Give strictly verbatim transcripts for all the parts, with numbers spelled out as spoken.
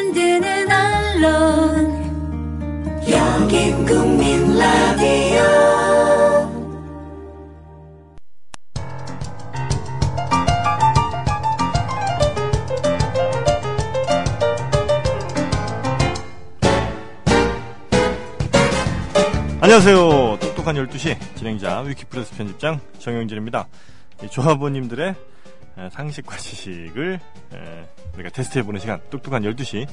만드는 언론 여긴 국민 라디오. 안녕하세요. 똑똑한 열두 시 진행자 위키프레스 편집장 정영진입니다. 조합원님들의 상식과 지식을 우리가 테스트해보는 시간, 똑똑한 열두 시.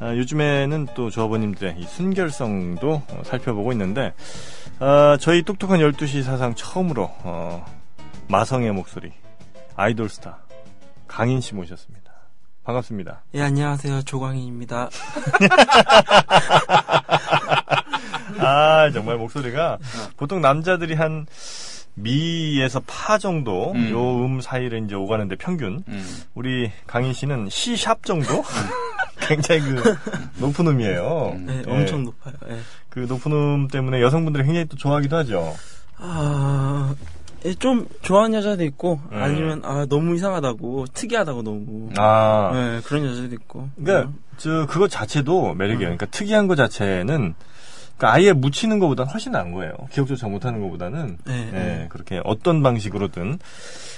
요즘에는 또 조합원님들의 순결성도 살펴보고 있는데, 저희 똑똑한 열두 시 사상 처음으로 마성의 목소리, 아이돌스타 강인 씨 모셨습니다. 반갑습니다. 예, 안녕하세요. 조광인입니다. 아, 정말 목소리가 보통 남자들이 한 미에서 파 정도 음. 요 음 사이를 이제 오가는데 평균 음. 우리 강인 씨는 C샵 정도 굉장히 그 높은 음이에요. 음. 네, 네. 엄청 높아요. 네. 그 높은 음 때문에 여성분들이 굉장히 또 좋아하기도 하죠. 아, 좀 좋아하는 여자도 있고 음. 아니면 아 너무 이상하다고 특이하다고 너무 아 네, 그런 여자도 있고. 그러니까 네. 저 그거 자체도 매력이에요. 그러니까 특이한 거 자체는. 그러니까 아예 묻히는 것보다는 훨씬 나은 거예요. 기억조차 못하는 것보다는. 네, 예, 네. 그렇게 어떤 방식으로든.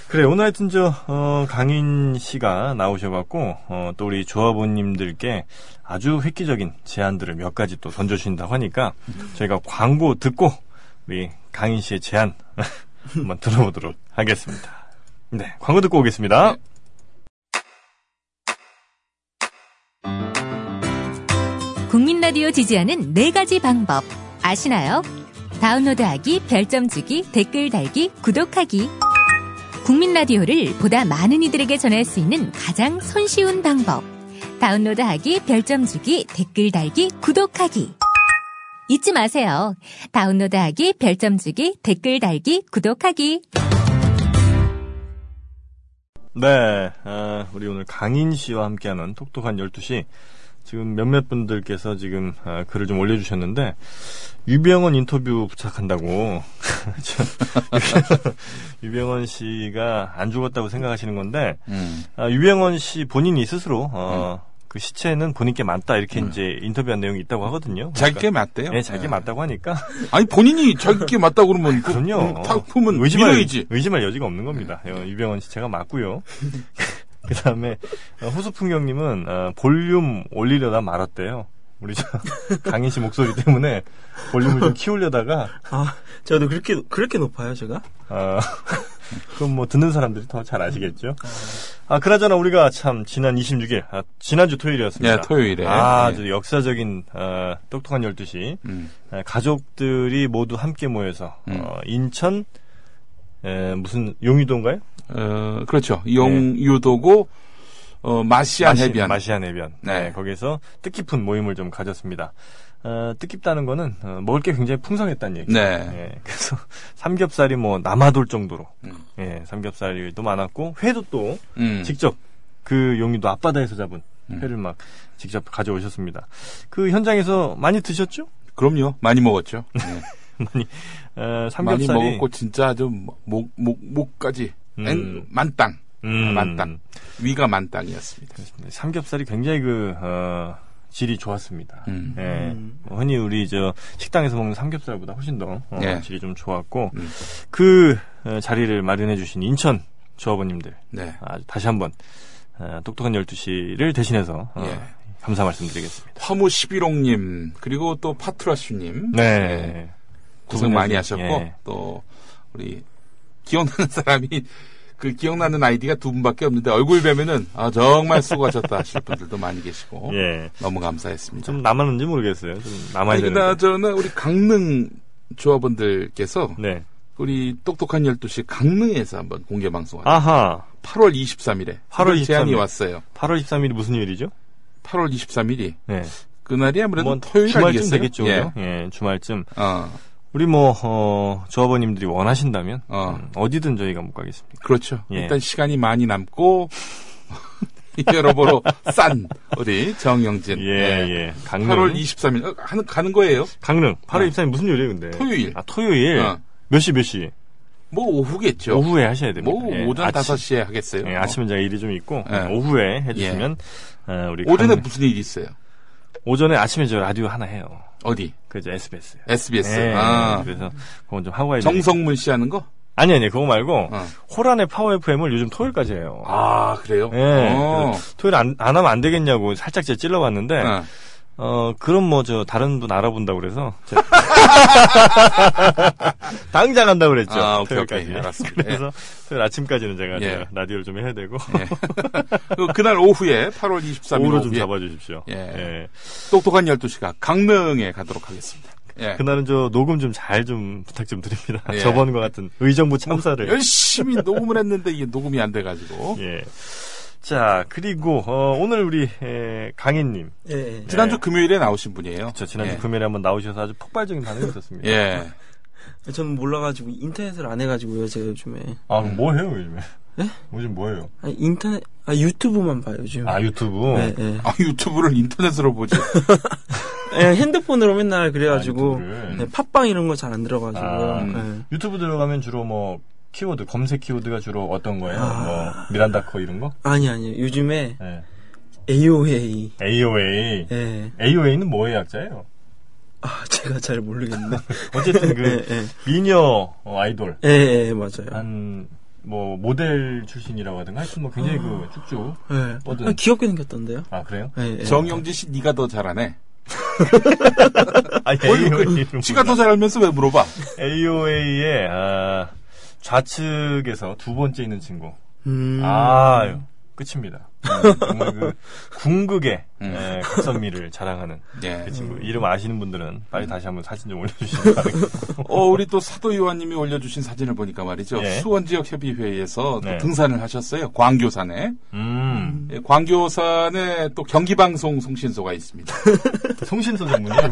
그래, 오늘 하여튼 저, 어, 강인 씨가 나오셔갖고, 어, 또 우리 조합원님들께 아주 획기적인 제안들을 몇 가지 또 던져주신다고 하니까, 저희가 광고 듣고, 우리 강인 씨의 제안 한번 들어보도록 하겠습니다. 네, 광고 듣고 오겠습니다. 네. 국민 라디오 지지하는 네 가지 방법 아시나요? 다운로드하기, 별점 주기, 댓글 달기, 구독하기. 국민 라디오를 보다 많은 이들에게 전할 수 있는 가장 손쉬운 방법. 다운로드하기, 별점 주기, 댓글 달기, 구독하기. 잊지 마세요. 다운로드하기, 별점 주기, 댓글 달기, 구독하기. 네, 아, 우리 오늘 강인 씨와 함께하는 똑똑한 열두 시. 지금 몇몇 분들께서 지금 아, 글을 좀 올려주셨는데, 유병원 인터뷰 부탁한다고. 유병원 씨가 안 죽었다고 생각하시는 건데, 음. 아, 유병원 씨 본인이 스스로 어, 음. 그 시체는 본인께 맞다 이렇게 음. 이제 인터뷰한 내용이 있다고 하거든요. 그러니까, 자기께 맞대요. 네, 자기께 네. 맞다고 하니까. 아니 본인이 자기께 맞다고 그러면 그, 그럼요. 탁품은 의심할, 의심할 여지가 없는 겁니다. 음. 유병원 시체가 맞고요. 그 다음에, 어, 호수풍경님은, 어, 볼륨 올리려다 말았대요. 우리 저, 강인 씨 목소리 때문에 볼륨을 좀 키우려다가. 아, 저도 그렇게, 그렇게 높아요, 제가? 아, 그건 뭐 듣는 사람들이 더 잘 아시겠죠? 아, 그나저나 우리가 참, 지난 이십육 일, 아, 지난주 토요일이었습니다. 네, 토요일에. 아, 아주 역사적인, 어, 똑똑한 열두 시. 음. 아, 가족들이 모두 함께 모여서, 음. 어, 인천, 에, 무슨, 용유도인가요? 어, 그렇죠. 용유도고, 어, 마시안 마시, 해변. 마시안 해변. 네. 네. 거기에서 뜻깊은 모임을 좀 가졌습니다. 어, 뜻깊다는 거는, 어, 먹을 게 굉장히 풍성했다는 얘기죠. 네. 예, 그래서 삼겹살이 뭐 남아돌 정도로. 음. 예, 삼겹살도 많았고, 회도 또, 음. 직접 그 용유도 앞바다에서 잡은 회를 막 직접 가져오셨습니다. 그 현장에서 많이 드셨죠? 그럼요. 많이 먹었죠. 네. 많이, 어, 삼겹살이. 많이 먹었고, 진짜 좀, 목, 목, 목까지. 음. 만땅, 음. 만땅, 위가 만땅이었습니다. 그렇습니다. 삼겹살이 굉장히 그 어, 질이 좋았습니다. 음. 예. 흔히 우리 저 식당에서 먹는 삼겹살보다 훨씬 더 어, 예. 질이 좀 좋았고 음. 그 어, 자리를 마련해주신 인천 조합원님들 네. 아, 다시 한번 어, 똑똑한 열두 시를 대신해서 어, 예. 감사 말씀드리겠습니다. 허무시비롱님 그리고 또 파트라슈님 네. 네. 고생 많이 하셨고 예. 또 우리 기억나는 사람이 그 기억나는 아이디가 두 분밖에 없는데 얼굴 뵈면은 아 정말 수고하셨다 하실 분들도 많이 계시고 예. 너무 감사했습니다. 좀 남았는지 모르겠어요. 좀 남아야 되는데. 그나저나 우리 강릉 조합원들께서 네. 우리 똑똑한 열두 시 강릉에서 한번 공개 방송하죠. 아하. 팔월 이십삼일에 팔월 이십삼일. 제안이 왔어요. 팔월 이십삼일이 무슨 요일이죠? 팔월 이십삼일이 네. 그날이 아무래도 뭐 토요일 아니겠어요? 주말쯤 되겠죠. 예. 예. 주말쯤. 어. 우리 뭐 어, 조합원님들이 원하신다면 어. 음, 어디든 저희가 못 가겠습니다. 그렇죠. 예. 일단 시간이 많이 남고 여러모로 싼 우리 정영진. 예, 예. 강릉. 팔월 이십삼일 어, 가는, 가는 거예요? 강릉. 팔월 어. 이십삼일 무슨 요일이에요, 근데? 토요일. 아, 토요일. 어. 몇 시, 몇 시? 뭐 오후겠죠. 오후에 하셔야 됩니다. 뭐 예, 오전 아침, 다섯 시에 하겠어요. 예, 아침은 제가 일이 좀 있고 예. 오후에 해주시면 예. 어, 우리 오전에 강... 무슨 일이 있어요? 오전에 아침에 저 라디오 하나 해요. 어디? 그죠 에스비에스. 에스비에스. 예, 아. 그래서 그건 좀 하고 해야 정성문 씨 하는 거? 아니 아니 그거 말고 어. 호란의 파워 에프엠을 요즘 토요일까지 해요. 아 그래요? 예. 어. 토요일 안, 안 하면 안 되겠냐고 살짝 제가 찔러봤는데. 어. 어, 그럼 뭐, 저, 다른 분 알아본다고 그래서. 당장 한다고 그랬죠. 아, 오케이, 토요일까지. 오케이. 알았습니다. 그래서, 예. 토요일 아침까지는 제가, 예. 제가 라디오를 좀 해야 되고. 예. 그날 오후에, 팔월 이십삼일. 오후로 좀 잡아주십시오. 예. 예. 똑똑한 열두 시가 강릉에 가도록 하겠습니다. 예. 그날은 저, 녹음 좀 잘 좀 부탁 좀 드립니다. 예. 저번과 같은 의정부 참사를. 열심히 녹음을 했는데 이게 녹음이 안 돼가지고. 예. 자, 그리고, 어, 오늘 우리, 에, 강인님. 예, 예. 지난주 예. 금요일에 나오신 분이에요. 그렇죠. 지난주 예. 금요일에 한번 나오셔서 아주 폭발적인 반응이 있었습니다. 예. 저는 몰라가지고, 인터넷을 안 해가지고요, 제가 요즘에. 아, 뭐 해요, 요즘에? 예? 요즘 뭐 해요? 아, 인터넷, 아, 유튜브만 봐요, 요즘. 아, 유튜브? 예, 예. 아, 유튜브를 인터넷으로 보지. 예, 핸드폰으로 맨날 그래가지고. 아, 예, 팟빵 이런 거 잘 안 들어가지고. 아, 음. 예. 유튜브 들어가면 주로 뭐, 키워드 검색 키워드가 주로 어떤 거예요? 아... 뭐 미란다커 이런 거? 아니 아니 요즘에 네. 에이오에이. 에이오에이. 네. 에이오에이는 뭐의 약자예요? 아 제가 잘 모르겠네. 어쨌든 그 네, 네. 미녀 아이돌. 네, 네 맞아요. 한 뭐 모델 출신이라고 하든가 하여튼 뭐 굉장히 아... 그 쭉쭉. 네. 뻗은... 아, 귀엽게 생겼던데요? 아 그래요? 네, 네. 정영진 씨 네가 더 잘하네. 아 에이오에이. 지가 더 잘하면서 왜 물어봐? 에이오에이에 아. 좌측에서 두 번째 있는 친구. 음. 아, 끝입니다. 정말 그 궁극의 음. 각선미를 자랑하는 네. 그 친구. 이름 아시는 분들은 빨리 다시 한번 사진 좀 올려주시기 바랍니다. 어, 우리 또 사도 요한님이 올려주신 사진을 보니까 말이죠. 예. 수원지역협의회에서 네. 등산을 하셨어요. 광교산에. 음. 예, 광교산에 또 경기방송 송신소가 있습니다. 송신소 전문이에요?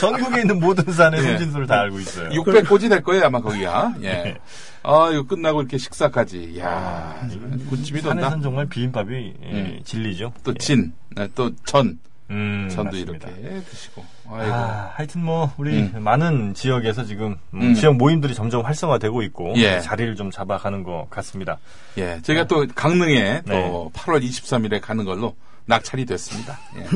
전국에 있는 모든 산에 예. 송신소를 다 알고 있어요. 육백 곳이 될 거예요 아마 거기야. 예. 아, 이거 끝나고 이렇게 식사까지. 이야, 군침이 아, 돈다. 산에선 정말 비빔밥이 예, 음. 진리죠. 또 진, 예. 또 전. 음, 전도 맞습니다. 이렇게 드시고. 아이고. 아, 하여튼 뭐, 우리 음. 많은 지역에서 지금 음, 음. 지역 모임들이 점점 활성화되고 있고, 예. 자리를 좀 잡아가는 것 같습니다. 예, 저희가 어. 또 강릉에 네. 또 팔월 이십삼일에 가는 걸로 낙찰이 됐습니다. 예.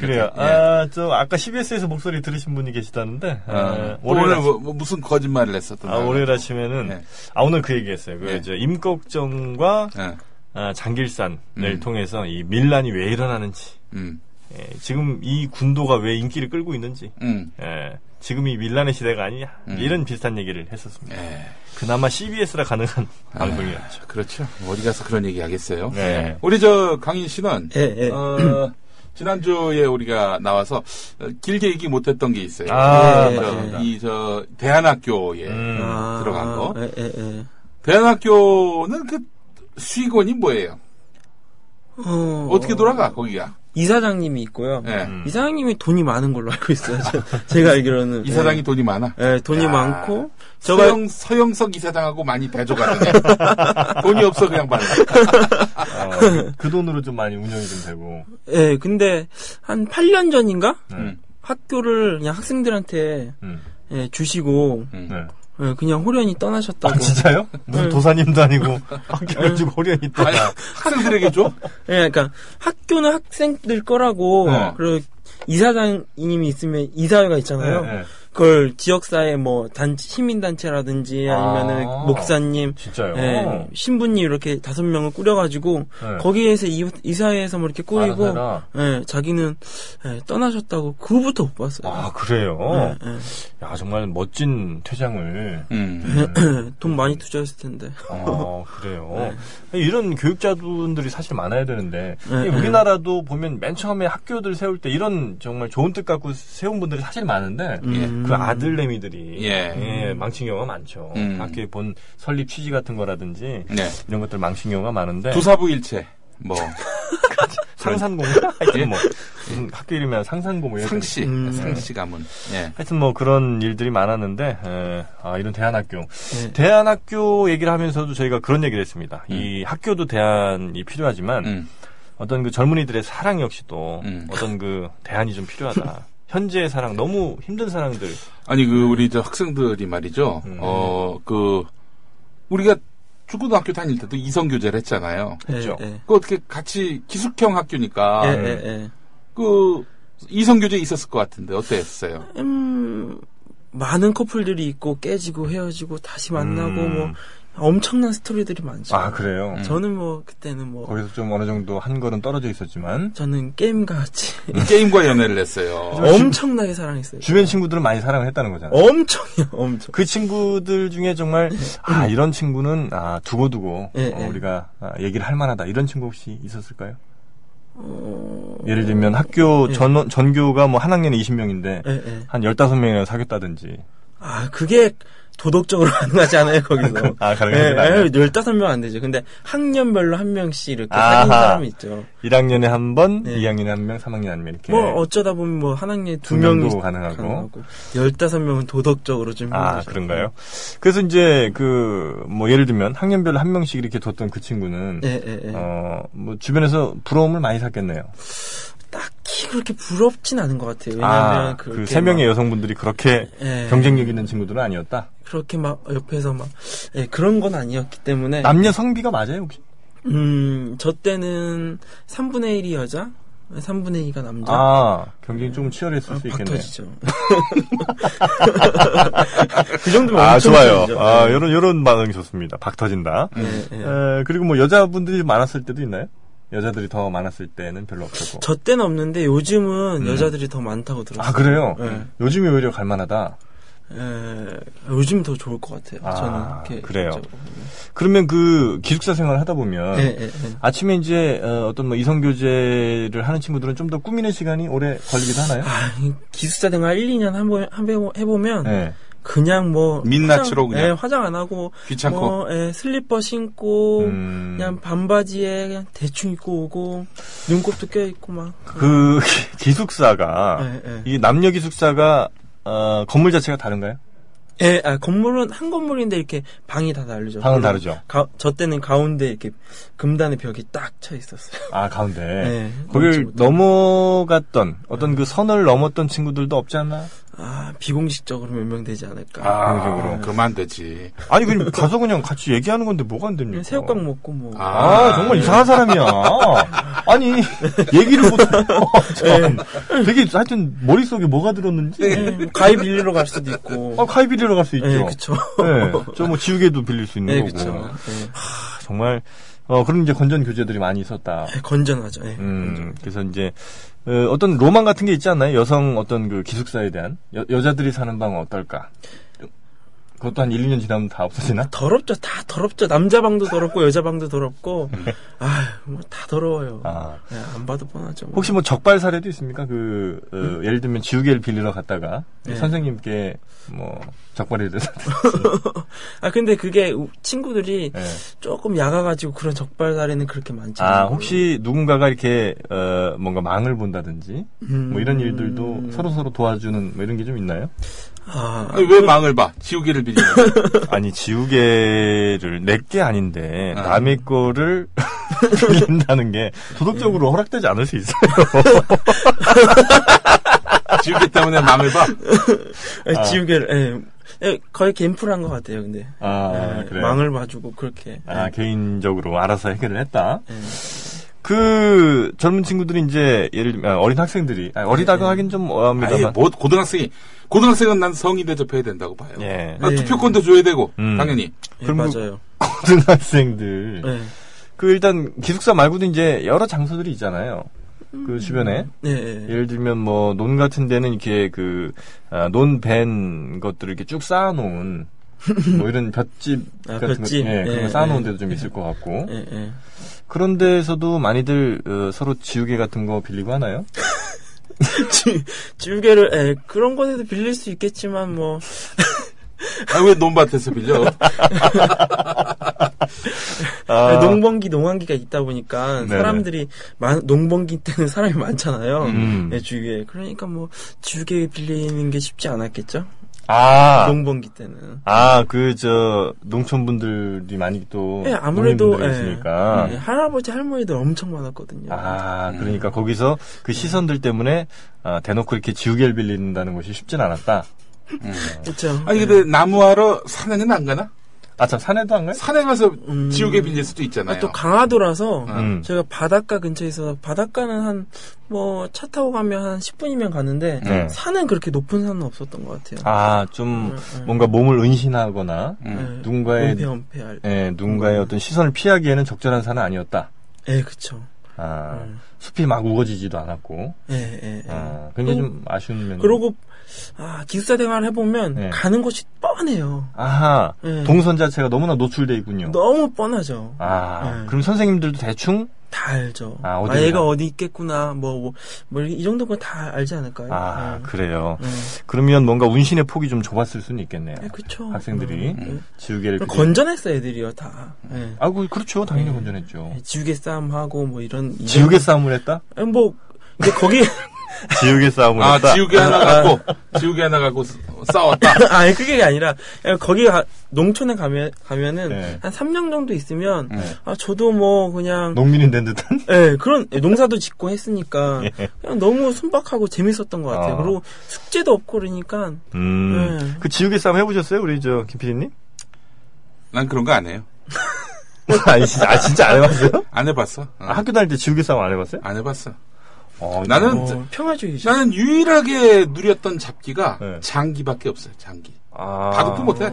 그래요. 예. 아, 저 아까 씨비에스에서 목소리 들으신 분이 계시다는데 아, 아, 월요일 아침, 뭐, 무슨 거짓말을 했었던? 아, 월요일 아침에는 네. 아 오늘 그 얘기했어요. 그 예. 임꺽정과 예. 아, 장길산을 음. 통해서 이 밀란이 왜 일어나는지, 음. 예, 지금 이 군도가 왜 인기를 끌고 있는지, 음. 예, 지금 이 밀란의 시대가 아니냐 음. 이런 비슷한 얘기를 했었습니다. 예. 그나마 씨비에스라 가능한 아, 방송이었죠. 그렇죠. 어디 가서 그런 얘기 하겠어요. 네. 우리 저 강인 씨는 네, 네. 어, 지난주에 우리가 나와서 길게 얘기 못했던 게 있어요. 아, 네, 이 저 대한학교에 음. 들어간 거. 아, 네, 네. 대한학교는 그 수익원이 뭐예요? 어, 어떻게 돌아가 거기가? 이사장님이 있고요. 네. 음. 이사장님이 돈이 많은 걸로 알고 있어요. 제가 알기로는 이사장이 네. 돈이 많아. 네, 돈이 야. 많고 저가 서영, 서영석 이사장하고 많이 대조가네. 돈이 없어 그냥 받아. 어, 그 돈으로 좀 많이 운영이 좀 되고. 네, 근데 한 팔 년 전인가 음. 학교를 그냥 학생들한테 음. 예, 주시고. 음. 네. 네, 그냥 호련히 떠나셨다고. 아, 진짜요? 무슨 네. 도사님도 아니고 학교를 주고 호련히 떠나. 학생들에게 줘? 예, 네, 그러니까 학교는 학생들 거라고. 네. 그리고 이사장님이 있으면 이사회가 있잖아요. 네, 네. 그걸 지역사회 뭐 단체, 시민단체라든지 아니면은 아~ 목사님, 진짜요? 네, 신부님 이렇게 다섯 명을 꾸려가지고 네. 거기에서 이, 이사회에서 뭐 이렇게 꾸리고 네, 자기는 네, 떠나셨다고 그거부터 못 봤어요. 아 그래요? 네, 네. 야 정말 멋진 퇴장을 음. 음. 돈 많이 투자했을 텐데. 아 그래요? 네. 이런 교육자분들이 사실 많아야 되는데 네, 우리나라도 네. 보면 맨 처음에 학교들 세울 때 이런 정말 좋은 뜻 갖고 세운 분들이 사실 많은데. 음. 예. 그 아들내미들이 예. 예, 망친 경우가 많죠. 음. 학교에 본 설립 취지 같은 거라든지 네. 이런 것들 망친 경우가 많은데 두사부일체 뭐 상산고 하여튼 뭐 무슨 학교 이름이야 상산고 뭐 상시 음. 상시 가문 예. 하여튼 뭐 그런 일들이 많았는데 예. 아 이런 대한학교 예. 대한학교 얘기를 하면서도 저희가 그런 얘기를 했습니다. 음. 이 학교도 대안이 필요하지만 음. 어떤 그 젊은이들의 사랑 역시도 음. 어떤 그 대안이 좀 필요하다. 현재의 사랑, 너무 힘든 사랑들. 아니, 그, 우리 저 학생들이 말이죠. 음. 어, 그, 우리가 초등학교 다닐 때도 이성교제를 했잖아요. 그죠? 네, 그 어떻게 같이 기숙형 학교니까. 네, 네. 그, 이성교제 있었을 것 같은데, 어땠어요? 음, 많은 커플들이 있고, 깨지고, 헤어지고, 다시 만나고, 음. 뭐. 엄청난 스토리들이 많죠. 아, 그래요? 저는 뭐, 그때는 뭐. 거기서 좀 어느 정도 한 걸은 떨어져 있었지만. 저는 게임과 같이. 게임과 연애를 했어요. 엄청나게 사랑했어요. 주변 친구들은 많이 사랑을 했다는 거잖아요. 엄청요, 엄청. 그 친구들 중에 정말, 아, 이런 친구는, 아, 두고두고, 네, 어, 네. 우리가 아, 얘기를 할 만하다. 이런 친구 혹시 있었을까요? 어... 예를 들면 학교 네. 전, 전교가 뭐 한 학년에 이십 명인데, 네, 네. 한 열다섯 명이나 사귀었다든지. 아, 그게, 도덕적으로 가능하지 않아요, 거기서. 아, 가능하지. 네, 열다섯 명 안 되죠. 근데 학년별로 한 명씩 이렇게 사귀는 사람이 있죠. 일 학년에 한 번, 네. 이 학년에 한 명, 삼 학년에 한 명, 이렇게. 뭐, 어쩌다 보면 뭐, 한 학년에 두 명도 가능하고. 가능하고. 열다섯 명은 도덕적으로 좀. 아, 힘들죠. 그런가요? 그래서 이제, 그, 뭐, 예를 들면, 학년별로 한 명씩 이렇게 뒀던 그 친구는. 네, 네, 네. 어, 뭐, 주변에서 부러움을 많이 샀겠네요. 딱히 그렇게 부럽진 않은 것 같아요. 왜냐하면 아, 그 세 명의 여성분들이 그렇게 예, 경쟁력 있는 친구들은 아니었다. 그렇게 막 옆에서 막 예, 그런 건 아니었기 때문에. 남녀 성비가 맞아요 혹시? 음, 저 때는 삼분의 일이 여자, 삼분의 이가 남자. 아, 경쟁이 조금 치열했을 아, 수 있겠네요. 터지죠. 그 정도면 아, 좋아요. 터지죠. 아, 이런 이런 반응이 좋습니다. 박 터진다. 예, 예. 에, 그리고 뭐 여자분들이 많았을 때도 있나요? 여자들이 더 많았을 때는 별로 없었고. 저 때는 없는데 요즘은 음. 여자들이 더 많다고 들었어요. 아, 그래요? 네. 요즘이 오히려 갈만하다? 네. 요즘 더 좋을 것 같아요. 아, 저는. 그래요. 그렇죠. 그러면 그 기숙사 생활을 하다 보면 네, 네, 네. 아침에 이제 어떤 뭐 이성교제를 하는 친구들은 좀 더 꾸미는 시간이 오래 걸리기도 하나요? 아, 기숙사 생활 일, 이 년 한번 해보면 네. 그냥 뭐 민낯으로 그냥 예, 화장 안 하고 귀찮고 뭐, 예, 슬리퍼 신고 음... 그냥 반바지에 그냥 대충 입고 오고 눈곱도 껴 있고 막 그 예. 기숙사가 예, 예. 이 남녀 기숙사가 어, 건물 자체가 다른가요? 예, 아, 건물은 한 건물인데 이렇게 방이 다 다르죠. 방은 다르죠. 가, 저 때는 가운데 이렇게 금단의 벽이 딱 쳐 있었어요. 아, 가운데. 네, 거길 넘어갔던 어떤 네. 그 선을 넘었던 친구들도 없지 않나? 아, 비공식적으로 몇 명 되지 않을까. 아, 비공식적으로. 아, 그럼 안 되지. 아니, 그냥 가서 그냥 같이 얘기하는 건데 뭐가 안 됩니까? 새우깡 먹고 뭐. 아, 아 정말 네. 이상한 사람이야. 아니, 얘기를 못. 참. 되게 하여튼 머릿속에 뭐가 들었는지. 네, 뭐 가위 빌리러 갈 수도 있고. 아, 가위 빌리러 갈 수 있죠. 네, 그쵸. 네, 저 뭐 지우개도 빌릴 수 있는 네, 거고. 그쵸. 네. 하, 정말. 어, 그런 이제 건전 교제들이 많이 있었다. 네, 건전하죠. 네, 음, 건전. 그래서 이제 어, 어떤 로망 같은 게 있지 않나요? 여성 어떤 그 기숙사에 대한 여, 여자들이 사는 방은 어떨까? 그것도 한 일, 이 년 지나면 다 없어지나? 더럽죠. 다 더럽죠. 남자 방도 더럽고 여자 방도 더럽고 아, 뭐 다 더러워요. 아. 네, 안 봐도 뻔하죠. 뭐. 혹시 뭐 적발 사례도 있습니까? 그 어, 음? 예를 들면 지우개를 빌리러 갔다가 네. 선생님께 뭐 적발이 돼서. 아, 근데 그게 친구들이 네. 조금 야가가지고 그런 적발 사례는 그렇게 많지 않아요. 아, 혹시 누군가가 이렇게 어, 뭔가 망을 본다든지 음... 뭐 이런 일들도 서로 서로 도와주는 뭐 이런 게 좀 있나요? 아, 아니, 왜 그... 망을 봐? 지우개를 빌리는 아니, 지우개를 내 게 아닌데 아. 남의 거를 빌린다는 게 도덕적으로 음. 허락되지 않을 수 있어요. 지우개 때문에 망을 봐? 아. 지우개를 예, 거의 갬플한 것 같아요, 근데 아, 예, 망을 봐주고 그렇게 아 예. 개인적으로 알아서 해결을 했다. 예. 그 젊은 친구들이 이제 예를 들면 어린 학생들이 아니, 어리다고 예, 하긴 좀 어합니다만 아니, 뭐, 고등학생이 고등학생은 난 성의 대접해야 된다고 봐요. 예. 아, 투표권도 줘야 되고 음. 당연히. 예, 그럼 맞아요. 고등학생들 예. 그 일단 기숙사 말고도 이제 여러 장소들이 있잖아요. 그 주변에 네, 네. 예를 들면 뭐 논 같은 데는 이렇게 그 아, 논 밴 것들을 이렇게 쭉 쌓아놓은 뭐 이런 볏짚 아, 같은 볏짚. 거, 예, 네, 그런 거 쌓아놓은 데도 네, 좀 네. 있을 것 같고 네, 네. 그런 데에서도 많이들 어, 서로 지우개 같은 거 빌리고 하나요? 지, 지우개를 에, 그런 곳에도 빌릴 수 있겠지만 뭐 아, 왜 논밭에서 빌려? 아. 농번기, 농한기가 있다 보니까 네네. 사람들이 많, 농번기 때는 사람이 많잖아요. 음. 네, 주위에. 그러니까 뭐, 주위에 빌리는 게 쉽지 않았겠죠? 아. 농번기 때는. 아, 그, 저, 농촌분들이 많이 또. 예, 아무래도. 있으니까. 예, 예, 할아버지, 할머니들 엄청 많았거든요. 아, 그러니까 음. 거기서 그 시선들 때문에, 아, 대놓고 이렇게 지우개를 빌린다는 것이 쉽진 않았다. 음. 그렇죠. 아니, 근데 네. 나무하러 산에는 안 가나? 아, 참, 산에도 안 가요? 산에 가서 음... 지우개 빌릴 수도 있잖아요. 아, 또 강화도라서, 음. 저희가 바닷가 근처에 있어서, 바닷가는 한, 뭐, 차 타고 가면 한 십 분이면 가는데, 네. 산은 그렇게 높은 산은 없었던 것 같아요. 아, 좀, 음, 뭔가 음. 몸을 은신하거나, 음. 누군가의, 은폐, 은폐할. 예, 누군가의 음. 어떤 시선을 피하기에는 적절한 산은 아니었다. 예, 그쵸. 아, 음. 숲이 막 우거지지도 않았고. 예, 예, 예. 아, 굉장히 또, 좀 아쉬운 면. 그러고, 아, 기숙사 생활을 해보면, 예. 가는 곳이 뻔해요. 아하, 예. 동선 자체가 너무나 노출되어 있군요. 너무 뻔하죠. 아, 예. 그럼 선생님들도 대충? 다 알죠. 아, 어디 아, 얘가 어디 있겠구나, 뭐, 뭐, 뭐, 이 정도는 다 알지 않을까요? 아, 예. 그래요. 예. 그러면 뭔가 운신의 폭이 좀 좁았을 수는 있겠네요. 예, 그쵸. 학생들이 음, 예. 지우개를. 그냥... 건전했어, 애들이요, 다. 예. 아, 그렇죠. 당연히 예. 건전했죠. 예. 지우개 싸움하고, 뭐, 이런. 지우개 이런... 싸움을 했다? 아니, 뭐, 근데 거기. 지우개 싸움을 아, 했다. 지우개 하나 갖고 지우개 하나 갖고 싸웠다. 아니 그게 아니라 거기 가, 농촌에 가면 가면은 네. 한 삼 년 정도 있으면 네. 아 저도 뭐 그냥 농민이 된 듯한. 예, 네, 그런 농사도 짓고 했으니까 예. 그냥 너무 순박하고 재밌었던 것 같아요. 아. 그리고 숙제도 없고 그러니까. 음. 네. 그 지우개 싸움 해보셨어요, 우리 저 김피디님? 난 그런 거 안 해요. 아니 진짜, 아, 진짜 안 해봤어요? 안 해봤어. 어. 아, 학교 다닐 때 지우개 싸움 안 해봤어요? 안 해봤어. 어, 나는 어, 평화주의지. 나는 유일하게 누렸던 잡기가 네. 장기밖에 없어요. 장기. 아. 바둑도 못해.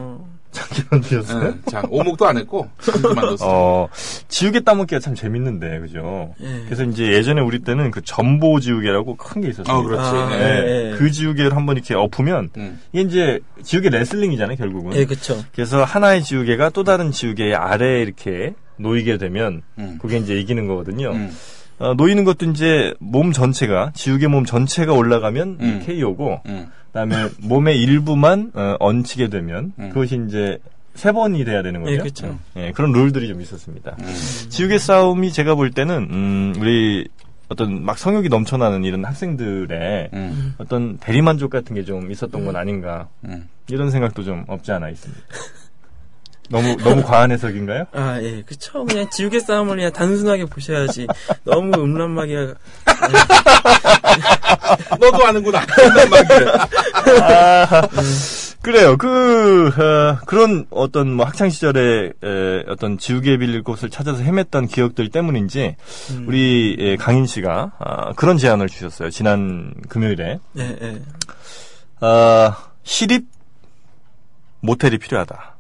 장기만 누렸어요? 네, 장 오목도 안 했고 장기만 넣었어요. 어, 지우개 따먹기가 참 재밌는데 그죠? 네. 그래서 이제 예전에 우리 때는 그 전보 지우개라고 큰 게 있었어요. 어, 그렇지. 아, 네. 네. 네. 그 지우개를 한번 이렇게 엎으면 음. 이게 이제 지우개 레슬링이잖아요. 결국은. 예, 네, 그렇죠. 그래서 하나의 지우개가 또 다른 지우개의 아래에 이렇게 놓이게 되면 음. 그게 이제 이기는 거거든요. 음. 어, 놓이는 것도 이제 몸 전체가 지우개 몸 전체가 올라가면 음. 케이오고 음. 그다음에 몸의 일부만 어, 얹히게 되면 음. 그것이 이제 세 번이 돼야 되는 거죠. 예, 그렇죠. 예, 그런 룰들이 좀 있었습니다. 음. 지우개 싸움이 제가 볼 때는 음, 우리 어떤 막 성욕이 넘쳐나는 이런 학생들의 음. 어떤 대리만족 같은 게 좀 있었던 건 아닌가 음. 이런 생각도 좀 없지 않아 있습니다. 너무 너무 과한 해석인가요? 아, 예, 그쵸. 그냥 지우개 싸움을 그냥 단순하게 보셔야지. 너무 음란마귀가. 너도 아는구나. 음란마귀를. 아, 음. 그래요. 그 어, 그런 어떤 뭐 학창 시절에 어떤 지우개 빌릴 곳을 찾아서 헤맸던 기억들 때문인지 음. 우리 예, 강인 씨가 아, 그런 제안을 주셨어요. 지난 금요일에. 예, 예. 아, 시립 모텔이 필요하다.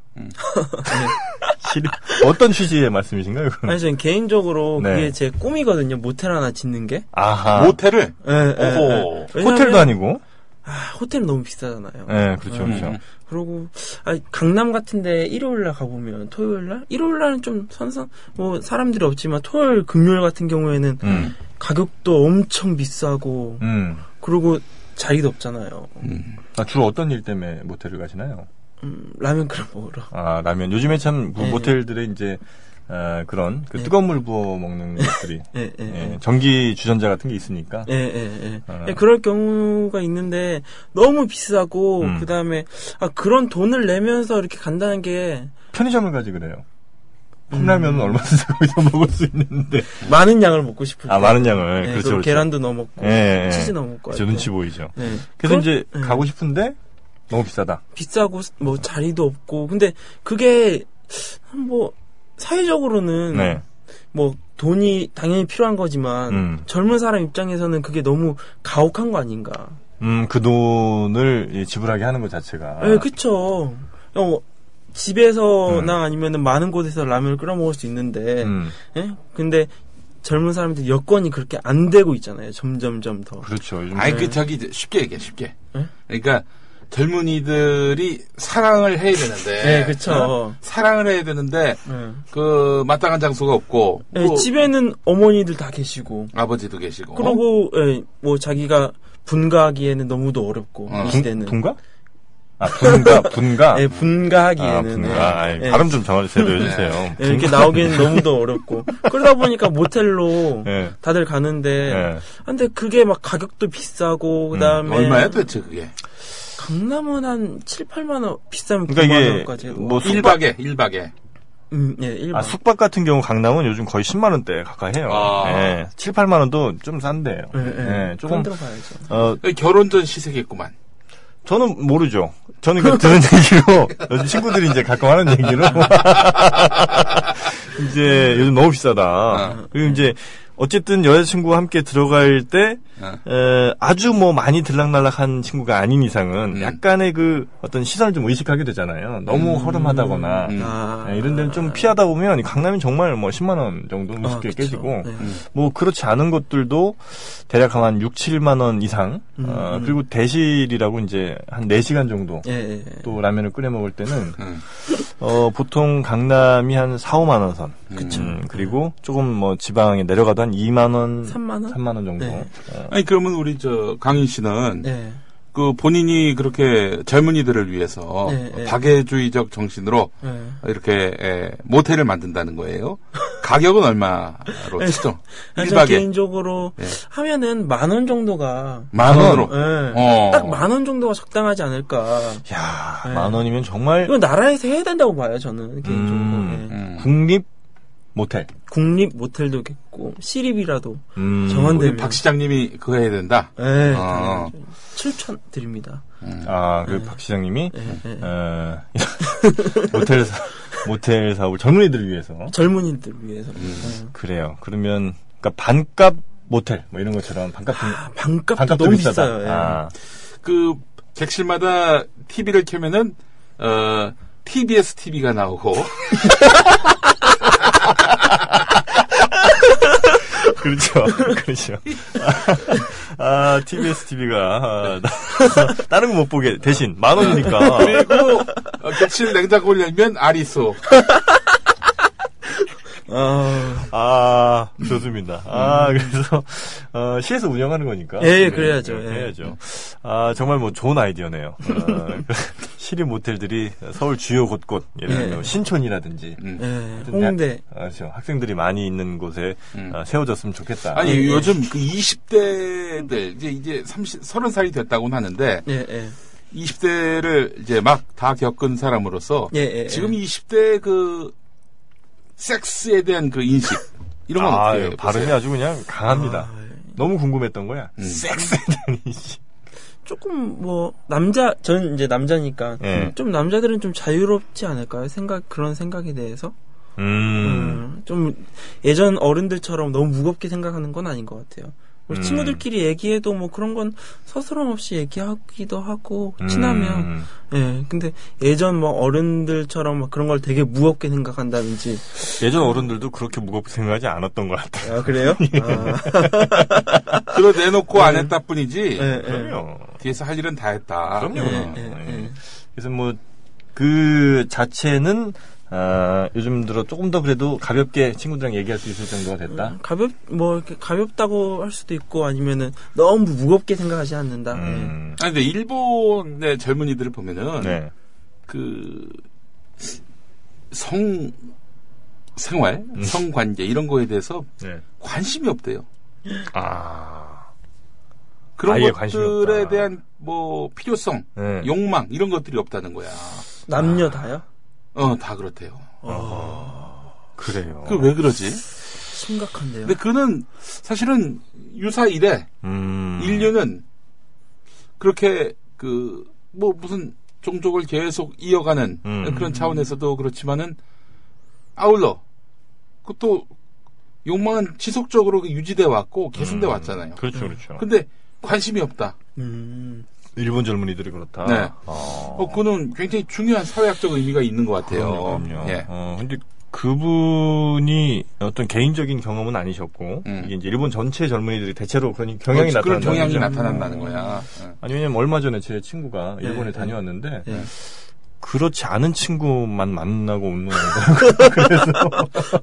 어떤 취지의 말씀이신가요? 그건? 아니, 저는 개인적으로 네. 그게 제 꿈이거든요. 모텔 하나 짓는 게. 아하. 모텔을? 예, 예, 예. 호텔도 아니고. 아, 호텔은 너무 비싸잖아요. 네, 그렇죠, 음. 그렇죠. 그러고, 아, 강남 같은데 일요일날 가보면, 토요일날? 일요일날은 좀 선선, 뭐, 사람들이 없지만, 토요일, 금요일 같은 경우에는 음. 가격도 엄청 비싸고, 음. 그리고 자리도 없잖아요. 음. 아, 주로 어떤 일 때문에 모텔을 가시나요? 음, 라면 그럼 먹으러. 아, 라면. 요즘에 참, 그 네. 모텔들의 이제, 어, 그런, 그 네. 뜨거운 물 부어 먹는 것들이. 네, 네, 예, 네. 전기 주전자 같은 게 있으니까. 예, 예, 예. 아. 네, 그럴 경우가 있는데, 너무 비싸고, 음. 그 다음에, 아, 그런 돈을 내면서 이렇게 간다는 게. 편의점을 가지 그래요. 컵라면은 음. 얼마든지 거기서 먹을 수 있는데. 많은 양을 먹고 싶을 때. 아, 많은 양을. 네, 그렇죠. 그렇죠. 계란도 넣어 먹고, 네, 치즈 넣어 먹고. 그렇죠. 눈치 보이죠. 네. 그래서 그럼, 이제, 네. 가고 싶은데, 너무 비싸다. 비싸고 뭐 자리도 없고 근데 그게 뭐 사회적으로는 네. 뭐 돈이 당연히 필요한 거지만 음. 젊은 사람 입장에서는 그게 너무 가혹한 거 아닌가? 음, 그 돈을 지불하게 하는 것 자체가. 네, 그렇죠. 어, 집에서나 음. 아니면은 많은 곳에서 라면을 끓여 먹을 수 있는데, 음. 예? 근데 젊은 사람들 여건이 그렇게 안 되고 있잖아요. 점점점 더. 그렇죠. 요즘... 아니 그 저기 쉽게 얘기해 쉽게. 네? 그러니까. 젊은이들이 사랑을 해야 되는데, 네, 그렇죠. 사랑을 해야 되는데 네. 그 마땅한 장소가 없고, 네, 뭐, 집에는 어머니들 다 계시고, 아버지도 계시고, 그러고 네, 뭐 자기가 분가하기에는 너무도 어렵고 어. 이 시대는 분, 분가? 아 분가 분가? 네, 분가하기에는 아, 분가. 네. 아, 발음 좀 정확하게 해주세요. 네. 네, 이렇게 나오기에는 너무도 어렵고 그러다 보니까 모텔로 네. 다들 가는데, 네. 근데 그게 막 가격도 비싸고 그다음에 음, 얼마야 도대체 그게? 강남은 한 칠, 팔만 원 비싸면 그러니까 구만 원까지 해도 뭐 일 박에 일 박에 음, 예, 일 박. 아, 숙박 같은 경우 강남은 요즘 거의 십만 원대 가까이 해요. 아. 예, 칠, 팔만 원도 좀 싼데요. 예, 예. 예, 조금 들어가야죠. 어, 결혼 전 시세겠구만. 저는 모르죠. 저는 그 들은 얘기로 요즘 친구들이 이제 가끔 하는 얘기로 이제 요즘 너무 비싸다. 아. 그리고 이제 어쨌든 여자친구와 함께 들어갈 때 아. 에, 아주 뭐 많이 들락날락한 친구가 아닌 이상은 음. 약간의 그 어떤 시선을 좀 의식하게 되잖아요. 너무 음. 허름하다거나 음. 아. 에, 이런 데는 좀 피하다 보면 강남이 정말 뭐 십만 원 정도 쉽게 아, 깨지고 네. 뭐 그렇지 않은 것들도 대략 한 육, 칠만 원 이상 음. 어, 그리고 대실이라고 이제 한 네 시간 정도 예, 예. 또 라면을 끓여 먹을 때는 음. 어, 보통 강남이 한 사, 오만 원 선 그쵸. 음, 그리고 조금 뭐 지방에 내려가도 한 이만 원, 삼만 원, 삼만 원 정도. 네. 어. 아니 그러면 우리 저 강인 씨는 네. 그 본인이 그렇게 젊은이들을 위해서 네, 박애주의적 정신으로 네. 이렇게 에, 모텔을 만든다는 거예요. 가격은 얼마로 치죠? 일 박에 개인적으로 네. 하면은 만 원 정도가 만 원으로 네. 어. 딱 만 원 정도가 적당하지 않을까. 야, 네. 만 원이면 정말 이건 나라에서 해야 된다고 봐요, 저는 개인적으로. 음, 네. 음. 국립 모텔. 국립 모텔도 있고 시립이라도 음, 정원되면 박 시장님이 그거 해야 된다. 네, 아. 추천 드립니다. 음. 아, 그 박 시장님이 네. 어, 모텔 사, 모텔 사업 젊은이들을 위해서. 젊은이들 위해서. 음. 네. 그래요. 그러면 그러니까 반값 모텔 뭐 이런 것처럼 반값 아, 반값도, 반값도 너무 비싸다. 비싸요. 예. 아. 그 객실마다 티비를 켜면은 어, 티비에스 티비가 나오고. 그렇죠, 그렇죠. 아, 아 티비에스 티비가 아, 다른 거 못 보게 대신 만 원이니까. 그리고 어, 격실 냉장고를 열면 아리소. 아, 아 좋습니다. 아 그래서 어, 시에서 운영하는 거니까. 예, 그래야죠. 예. 해야죠. 아 정말 뭐 좋은 아이디어네요. 어, 시립 모텔들이 서울 주요 곳곳, 예를 들면 예. 신촌이라든지, 음. 예. 홍대, 아, 그렇죠. 학생들이 많이 있는 곳에 음. 아, 세워졌으면 좋겠다. 아니 예. 요즘 그 이십 대들 이제 이제 삼십, 서른 살이 됐다고는 하는데. 예, 예. 이십 대를 이제 막 다 겪은 사람으로서 예, 예, 지금 예. 이십 대 그 섹스에 대한 그 인식 이런 건 아, 어때요? 발음이 아주 그냥 강합니다. 아, 너무 궁금했던 거야. 음. 섹스에 대한 인식. 조금 뭐 남자 전 이제 남자니까 예. 좀 남자들은 좀 자유롭지 않을까요? 생각 그런 생각에 대해서 음. 음, 좀 예전 어른들처럼 너무 무겁게 생각하는 건 아닌 것 같아요. 우리 음. 친구들끼리 얘기해도 뭐 그런 건 서스럼 없이 얘기하기도 하고 친하면 음. 예 근데 예전 뭐 어른들처럼 막 그런 걸 되게 무겁게 생각한다든지 예전 어른들도 그렇게 무겁게 생각하지 않았던 것 같아요. 아 그래요? 예. 아. 그거 내놓고 예. 안 했다 뿐이지. 예, 그럼요. 예. 뒤에서 할 일은 다 했다. 그럼요. 예, 예, 예. 예. 그래서 뭐 그 자체는. 아, 요즘 들어 조금 더 그래도 가볍게 친구들이랑 얘기할 수 있을 정도가 됐다? 음, 가볍, 뭐, 이렇게 가볍다고 할 수도 있고, 아니면은, 너무 무겁게 생각하지 않는다. 음. 네. 아니, 근데 일본의 젊은이들을 보면은, 네. 그, 성, 생활, 음. 성관계, 이런 거에 대해서 네. 관심이 없대요. 아. 그런 것들에 대한, 뭐, 필요성, 네. 욕망, 이런 것들이 없다는 거야. 남녀 아. 다요? 어, 다 그렇대요. 어, 그래요. 그 왜 그러지? 심각한데요. 근데 그는 사실은 유사 이래 음. 인류는 그렇게 그 뭐 무슨 종족을 계속 이어가는 음. 그런 차원에서도 그렇지만은 아울러 그것도 욕망은 지속적으로 유지돼 왔고 계승돼 음. 왔잖아요. 그렇죠, 그렇죠. 근데 관심이 없다. 음. 일본 젊은이들이 그렇다. 네. 아. 어, 그거는 굉장히 중요한 사회학적 의미가 있는 것 같아요. 그럼요. 그럼요. 예. 어, 근데 그분이 어떤 개인적인 경험은 아니셨고, 음. 이게 이제 일본 전체 젊은이들이 대체로 그런 경향이 나타난다. 그런 경향이 거죠. 나타난다는 거야. 음. 아니, 왜냐면 얼마 전에 제 친구가 일본에 예. 다녀왔는데, 예. 그렇지 않은 친구만 만나고 웃는 거예요. 그래서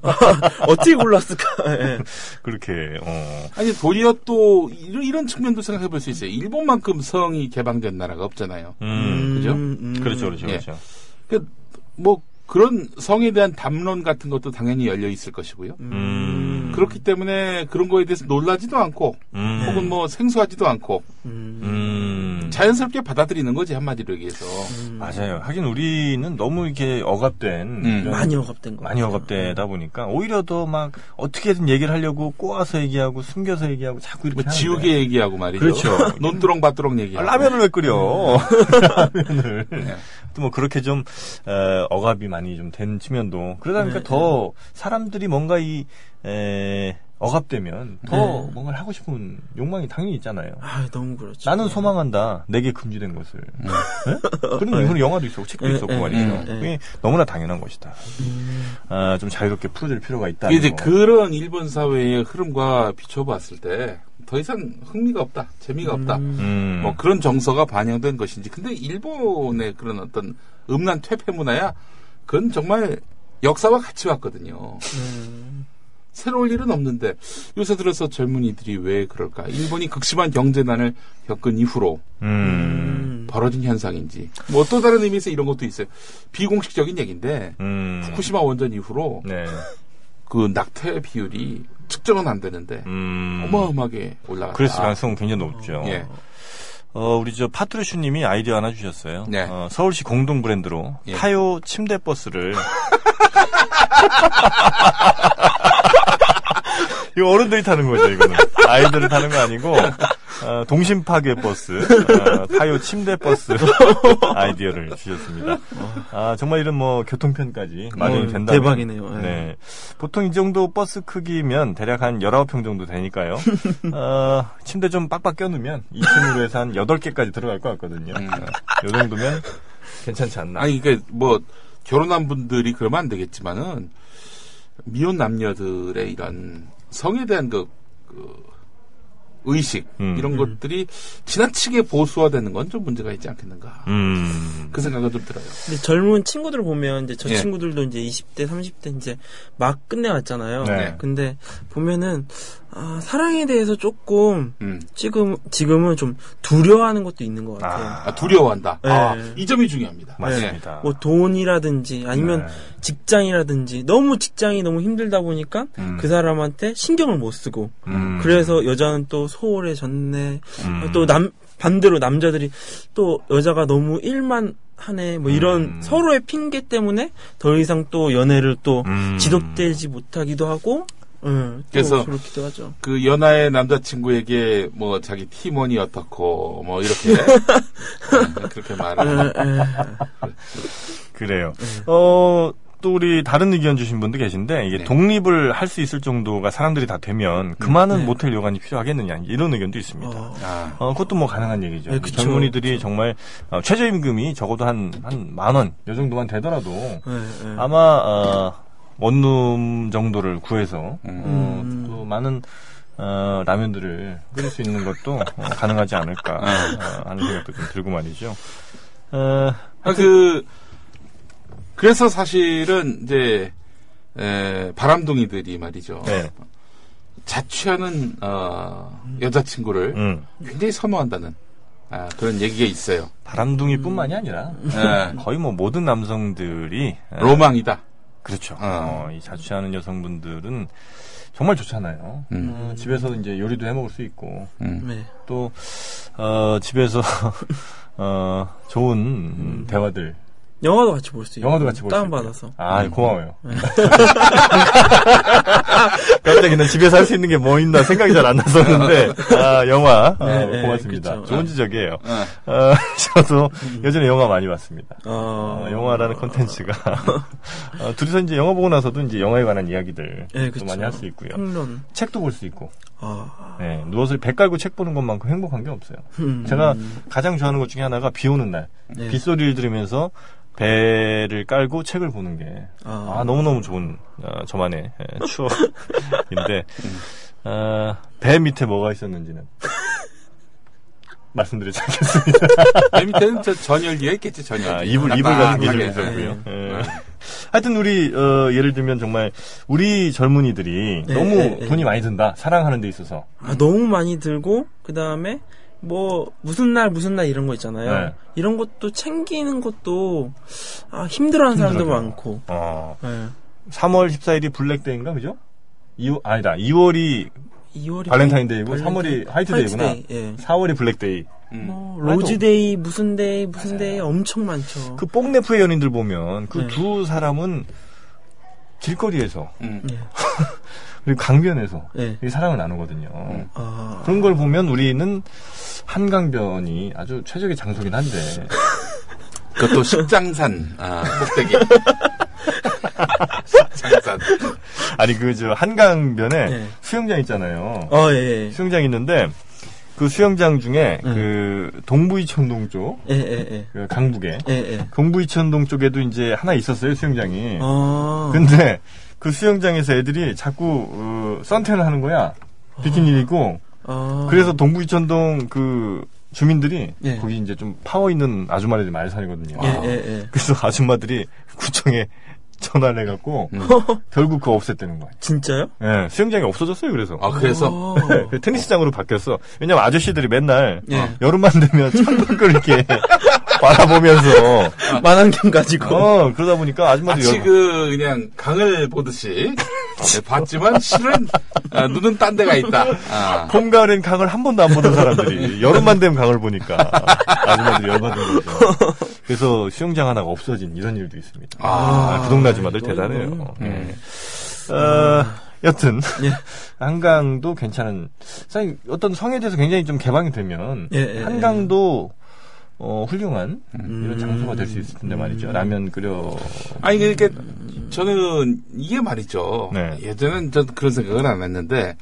어떻게 골랐을까? 예. 그렇게 어. 아니 도리어 또 이런, 이런 측면도 생각해볼 수 있어요. 일본만큼 성이 개방된 나라가 없잖아요. 음. 그죠? 음. 그렇죠, 그렇죠, 예. 그렇죠. 그 뭐 그런 성에 대한 담론 같은 것도 당연히 열려 있을 것이고요. 음. 그렇기 때문에 그런 거에 대해서 놀라지도 않고, 음. 혹은 뭐 생소하지도 않고. 음. 자연스럽게 받아들이는 거지, 한마디로 얘기해서. 음. 맞아요. 하긴 우리는 너무 이렇게 억압된. 음. 많이 억압된 거. 많이 억압되다 보니까 오히려 더 막 어떻게든 얘기를 하려고 꼬아서 얘기하고 숨겨서 얘기하고 자꾸 이렇게. 뭐 지우개 얘기하고 말이죠. 그렇죠. 논두렁밭두렁 얘기하고. 아, 라면을 왜 끓여? 라면을. 네. 또 뭐 그렇게 좀, 어, 억압이 많이 좀 된 측면도. 그러다 보니까 네, 더 네. 사람들이 뭔가 이, 에, 억압되면 더 네. 뭔가를 하고 싶은 욕망이 당연히 있잖아요. 아, 너무 그렇죠. 나는 소망한다. 내게 금지된 것을. 네? 그런 이유는 영화도 있었고 책도 에, 있었고 에, 말이죠. 에, 에. 그게 너무나 당연한 것이다. 음. 아, 좀 자유롭게 풀어질 필요가 있다. 이제 거. 그런 일본 사회의 흐름과 비춰봤을 때 더 이상 흥미가 없다, 재미가 음. 없다. 음. 뭐 그런 정서가 반영된 것인지. 근데 일본의 그런 어떤 음란 퇴폐 문화야. 그건 정말 역사와 같이 왔거든요. 음. 새로울 일은 없는데 요새 들어서 젊은이들이 왜 그럴까? 일본이 극심한 경제난을 겪은 이후로 음. 벌어진 현상인지. 뭐 또 다른 의미에서 이런 것도 있어요. 비공식적인 얘기인데 음. 후쿠시마 원전 이후로 네. 그 낙태 비율이 측정은 안 되는데 음. 어마어마하게 올라갔다. 그랬을 가능성은 굉장히 높죠. 예. 어, 우리 저 파트라슈 님이 아이디어 하나 주셨어요. 네. 어, 서울시 공동 브랜드로 예. 타요 침대 버스를 이거 어른들이 타는 거죠, 이거는. 아이들이 타는 거 아니고, 어, 동심 파괴 버스, 어, 타요 침대 버스 아이디어를 주셨습니다. 아, 정말 이런 뭐, 교통편까지 마련이 된다. 대박이네요. 네. 네. 보통 이 정도 버스 크기면 대략 한 열아홉 평 정도 되니까요. 어, 침대 좀 빡빡 껴놓으면 이 층으로 해서 한 여덟 개까지 들어갈 것 같거든요. 음. 어, 이 정도면 괜찮지 않나. 아니, 그러니까 뭐, 결혼한 분들이 그러면 안 되겠지만은, 미혼 남녀들의 이런, 성에 대한 그, 그 의식 음. 이런 것들이 지나치게 보수화되는 건 좀 문제가 있지 않겠는가 음. 그 생각은 좀 들어요. 근데 젊은 친구들 보면 이제 저 예. 친구들도 이제 이십 대 삼십 대 이제 막 끝내왔잖아요. 네. 근데 보면은 아, 사랑에 대해서 조금 음. 지금 지금은 좀 두려워하는 것도 있는 것 같아요. 아, 두려워한다. 네. 아, 이 점이 중요합니다. 맞습니다. 네. 뭐 돈이라든지 아니면 네. 직장이라든지 너무 직장이 너무 힘들다 보니까 음. 그 사람한테 신경을 못 쓰고 음. 그래서 여자는 또 소홀해졌네. 음. 또 남, 반대로 남자들이 또 여자가 너무 일만 하네. 뭐 이런 음. 서로의 핑계 때문에 더 이상 또 연애를 또 음. 지속되지 못하기도 하고. 음, 그래서 그렇기도 하죠. 그 연하의 남자친구에게 뭐 자기 팀원이 어떻고 뭐 이렇게 그렇게 말하는. 그래요. 어. 또 우리 다른 의견 주신 분도 계신데 이게 네. 독립을 할 수 있을 정도가 사람들이 다 되면 그만은 네. 모텔 여관이 필요하겠느냐 이런 의견도 있습니다. 어, 아. 어 그것도 뭐 가능한 얘기죠. 네, 그쵸, 젊은이들이 그쵸. 정말 어, 최저임금이 적어도 한 한 만 원 이 정도만 되더라도 네, 네. 아마 어, 원룸 정도를 구해서 음. 어, 또 많은 어, 라면들을 끓일 수 있는 것도 어, 가능하지 않을까 어, 하는 생각도 좀 들고 말이죠. 어, 아, 그 그래서 사실은 이제 에, 바람둥이들이 말이죠. 네. 자취하는 어, 여자친구를 음. 굉장히 선호한다는 아, 그런 얘기가 있어요. 바람둥이뿐만이 음. 아니라 네. 거의 뭐 모든 남성들이 로망이다. 에, 그렇죠. 어. 어, 이 자취하는 여성분들은 정말 좋잖아요. 음. 어, 집에서 이제 요리도 해 먹을 수 있고 음. 네. 또 어, 집에서 어, 좋은 음. 대화들. 영화도 같이 볼 수 있어요. 영화도 같이 볼 수 있어요. 다운받아서. 아, 음. 고마워요. 네. 갑자기 난 집에서 할 수 있는 게 뭐 있나 생각이 잘 안 났었는데, 아, 영화. 네, 아, 네, 고맙습니다. 그쵸. 좋은 지적이에요. 네. 아, 저도 음. 예전에 영화 많이 봤습니다. 어... 어, 영화라는 콘텐츠가. 어, 둘이서 이제 영화 보고 나서도 이제 영화에 관한 이야기들 네, 많이 할 수 있고요. 평론. 책도 볼 수 있고. 아... 네, 누워서 배 깔고 책 보는 것만큼 행복한 게 없어요. 음. 제가 가장 좋아하는 것 중에 하나가 비 오는 날. 네. 빗소리를 들으면서 배를 깔고 책을 보는 게, 아, 아 너무너무 좋은, 어, 저만의 추억인데, 음. 어, 배 밑에 뭐가 있었는지는 말씀드리지 않겠습니다. 배 밑에는 저 전열기가 있겠지, 전열기. 아, 이불, 이불 같은 게 좀 있었고요. 예. 하여튼, 우리, 어, 예를 들면 정말, 우리 젊은이들이 네, 너무 네, 돈이 네. 많이 든다, 사랑하는 데 있어서. 아, 너무 많이 들고, 그 다음에, 뭐 무슨 날 무슨 날 이런 거 있잖아요. 네. 이런 것도 챙기는 것도 아, 힘들어하는 사람도 많고. 어. 네. 삼월 십사일이 블랙데이인가 그죠? 이월 아니다. 이월이, 이월이 발렌타인데이고 발렌타인, 삼월이 화이트데이구나. 화이트데이, 예. 사월이 블랙데이. 음. 뭐 로즈데이 무슨 데이 무슨 맞아요. 데이 엄청 많죠. 그 뽕네프의 연인들 보면 그 두 네. 사람은 길거리에서 음. 그리고 강변에서 네. 사랑을 나누거든요. 음. 아... 그런 걸 보면 우리는 한강변이 아주 최적의 장소긴 한데 그것도 십장산 아, 꼭대기 십장산 아니 그 저 한강변에 네. 수영장 있잖아요. 어, 예, 예. 수영장 있는데 그 수영장 중에 음. 그 동부이천동 쪽, 예, 예, 예. 그 강북에 예, 예. 동부이천동 쪽에도 이제 하나 있었어요 수영장이. 아~ 근데 그 수영장에서 애들이 자꾸 어, 선탠을 하는 거야 비키니 입고. 아~ 그래서 동부이천동 그 주민들이 예. 거기 이제 좀 파워 있는 아줌마들이 많이 살거든요. 예, 예, 예. 그래서 아줌마들이 구청에 전화를 해갖고 음. 결국 그거 없앴다는 거야. 진짜요? 예, 네, 수영장이 없어졌어요. 그래서 아 그래서 테니스장으로 바뀌었어. 왜냐면 아저씨들이 맨날 예. 여름만 되면 창밖을 이렇게 바라보면서 아, 만안경 가지고 어 그러다 보니까 아줌마들 마치 여... 그 그냥 강을 보듯이 네, 봤지만 실은 아, 눈은 딴 데가 있다. 아. 봄 가을엔 강을 한 번도 안 보던 사람들이 여름만 되면 강을 보니까 아줌마들이 열받는 거죠. 그래서 수영장 하나가 없어진 이런 일도 있습니다. 아, 아 부동산 아줌마들 대단해요. 이거는... 네. 음... 어, 여튼 예. 한강도 괜찮은 사실 어떤 성에 대해서 굉장히 좀 개방이 되면 예, 예, 한강도 예. 어, 훌륭한 음. 이런 장소가 될 수 있을 텐데 말이죠. 라면 끓여. 아니, 그러니까, 저는 이게 말이죠. 네. 예전엔 전 그런 생각을 안 했는데,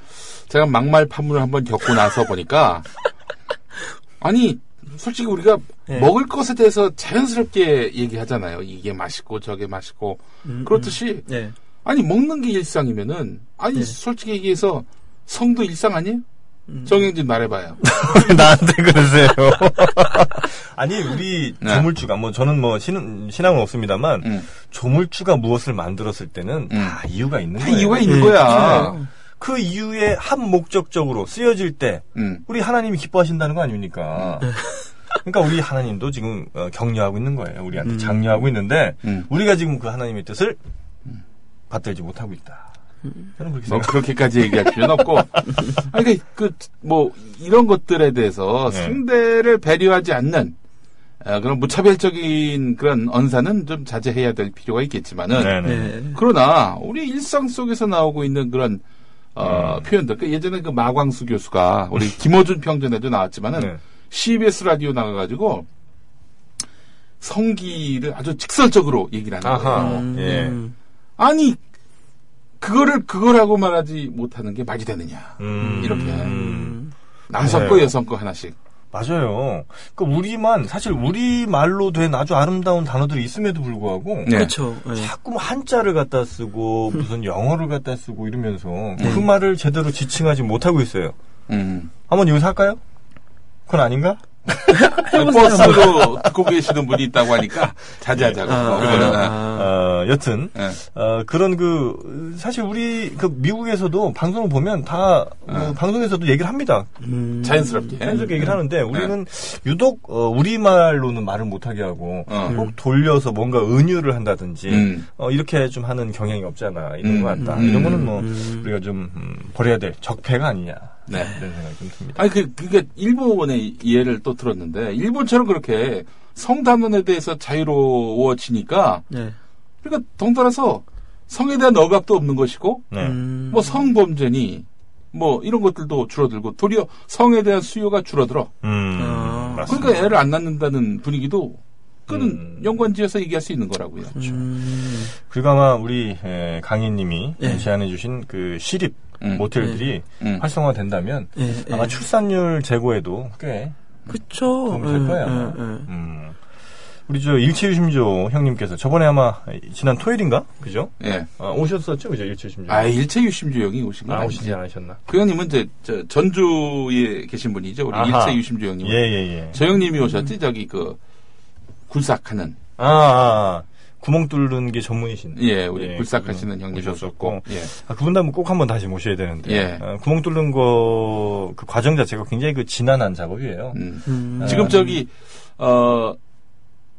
제가 막말 파문을 한번 겪고 나서 보니까, 아니, 솔직히 우리가 네. 먹을 것에 대해서 자연스럽게 얘기하잖아요. 이게 맛있고, 저게 맛있고. 음, 그렇듯이, 음. 네. 아니, 먹는 게 일상이면은, 아니, 네. 솔직히 얘기해서 성도 일상 아니에요? 음. 정영진 말해봐요. 나한테 그러세요. 아니 우리 네. 조물주가 뭐 저는 뭐 신, 신앙은 없습니다만 음. 조물주가 무엇을 만들었을 때는 음. 다 이유가 있는 다 거예요. 이유가 있는 음. 거야. 네. 그 이유에 한 목적적으로 쓰여질 때 음. 우리 하나님이 기뻐하신다는 거 아닙니까? 음. 그러니까 우리 하나님도 지금 격려하고 있는 거예요. 우리한테 음. 장려하고 있는데 음. 우리가 지금 그 하나님의 뜻을 음. 받들지 못하고 있다. 저는 그렇게 뭐 그렇게까지 얘기할 필요는 없고, 아니 그뭐 이런 것들에 대해서 네. 상대를 배려하지 않는 아, 그런 무차별적인 그런 언사는 좀 자제해야 될 필요가 있겠지만은, 네. 그러나 우리 일상 속에서 나오고 있는 그런 어, 네. 표현들, 그러니까 예전에 그 마광수 교수가 우리 김어준 평전에도 나왔지만은 네. 씨비에스 라디오 나가가지고 성기를 아주 직설적으로 얘기를 하는 거예요. 음. 예. 아니. 그거를 그거라고 말하지 못하는 게 말이 되느냐. 음. 이렇게 남성 거 여성 거 하나씩. 맞아요. 그 그러니까 우리만 사실 우리 말로 된 아주 아름다운 단어들이 있음에도 불구하고 네. 그렇죠. 네. 자꾸 한자를 갖다 쓰고 무슨 영어를 갖다 쓰고 이러면서 네. 그 말을 제대로 지칭하지 못하고 있어요. 음. 한번 여기서 할까요? 그건 아닌가? 버스로 듣고 계시는 분이 있다고 하니까 자제하자고. 예. 아, 뭐, 아, 아. 어, 여튼 네. 어, 그런 그 사실 우리 그 미국에서도 방송을 보면 다 아. 어, 방송에서도 얘기를 합니다. 음. 자연스럽게 자연스럽게 얘기를 음. 하는데 우리는 네. 유독 어, 우리 말로는 말을 못하게 하고 어. 꼭 음. 돌려서 뭔가 은유를 한다든지 음. 어, 이렇게 좀 하는 경향이 없잖아. 이런 음. 거 같다. 음. 이런 거는 뭐 음. 우리가 좀 음, 버려야 될 적폐가 아니냐. 네. 이런 생각이 좀 듭니다. 아니, 그, 그게, 일본의 예를 또 들었는데, 일본처럼 그렇게 성단원에 대해서 자유로워지니까, 네. 그러니까, 동따라서 성에 대한 억압도 없는 것이고, 네. 뭐 성범죄니, 뭐 이런 것들도 줄어들고, 도리어 성에 대한 수요가 줄어들어. 음, 아, 그러니까 맞습니다. 애를 안 낳는다는 분위기도, 그는 음. 연관지어서 얘기할 수 있는 거라고요. 그렇죠. 음. 그리고 아마 우리 강인님이 네. 제안해주신 그 시립, 음. 모텔들이 음. 활성화된다면 예, 예. 아마 출산율 제고에도 꽤 그쵸. 도움이 될 예, 거예요. 예, 예. 음. 우리 저 일체유심조 형님께서 저번에 아마 지난 토요일인가? 그죠? 예. 아, 오셨었죠? 그죠? 일체유심조. 아, 일체유심조 형이 오신 거 아, 아니지? 오시지 않으셨나? 그 형님은 이제 저 전주에 계신 분이죠. 우리 아하. 일체유심조 형님. 예, 예, 예. 저 형님이 오셨지? 음. 저기 그 굴삭하는. 아, 아. 구멍 뚫는 게 전문이신. 예, 우리 굴삭하시는 예, 형님이셨었고. 예. 아, 그분 다음은 꼭 한번 다시 모셔야 되는데. 예. 아, 구멍 뚫는 거, 그 과정 자체가 굉장히 그 지난한 작업이에요. 음. 음. 아, 지금 저기, 어,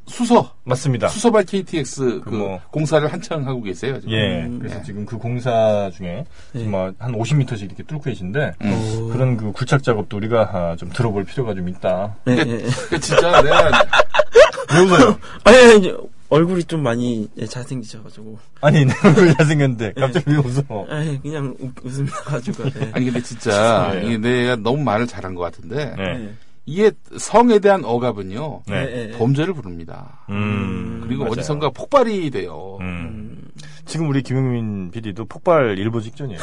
수서. 맞습니다. 수서발 케이티엑스 그 뭐. 공사를 한창 하고 계세요. 지금. 예. 음, 그래서 예. 지금 그 공사 중에 정말 예. 한 오십 미터씩 이렇게 뚫고 계신데 음. 그런 그 굴착 작업도 우리가 좀 들어볼 필요가 좀 있다. 예. 예. 진짜 내가 왜 웃어요? 아니, 아니, 얼굴이 좀 많이 예, 잘생기셔가지고. 아니, 내 얼굴이 잘생겼는데 갑자기 예. 왜 웃어? 아니, 그냥 웃으면가지고. 예. 아니 근데 진짜 예. 이게 내가 너무 말을 잘한 것 같은데. 예. 예. 이게 성에 대한 억압은요 네. 범죄를 부릅니다. 음, 그리고 맞아요. 어디선가 폭발이 돼요. 음. 지금 우리 김용민 피디도 폭발 일보 직전이에요.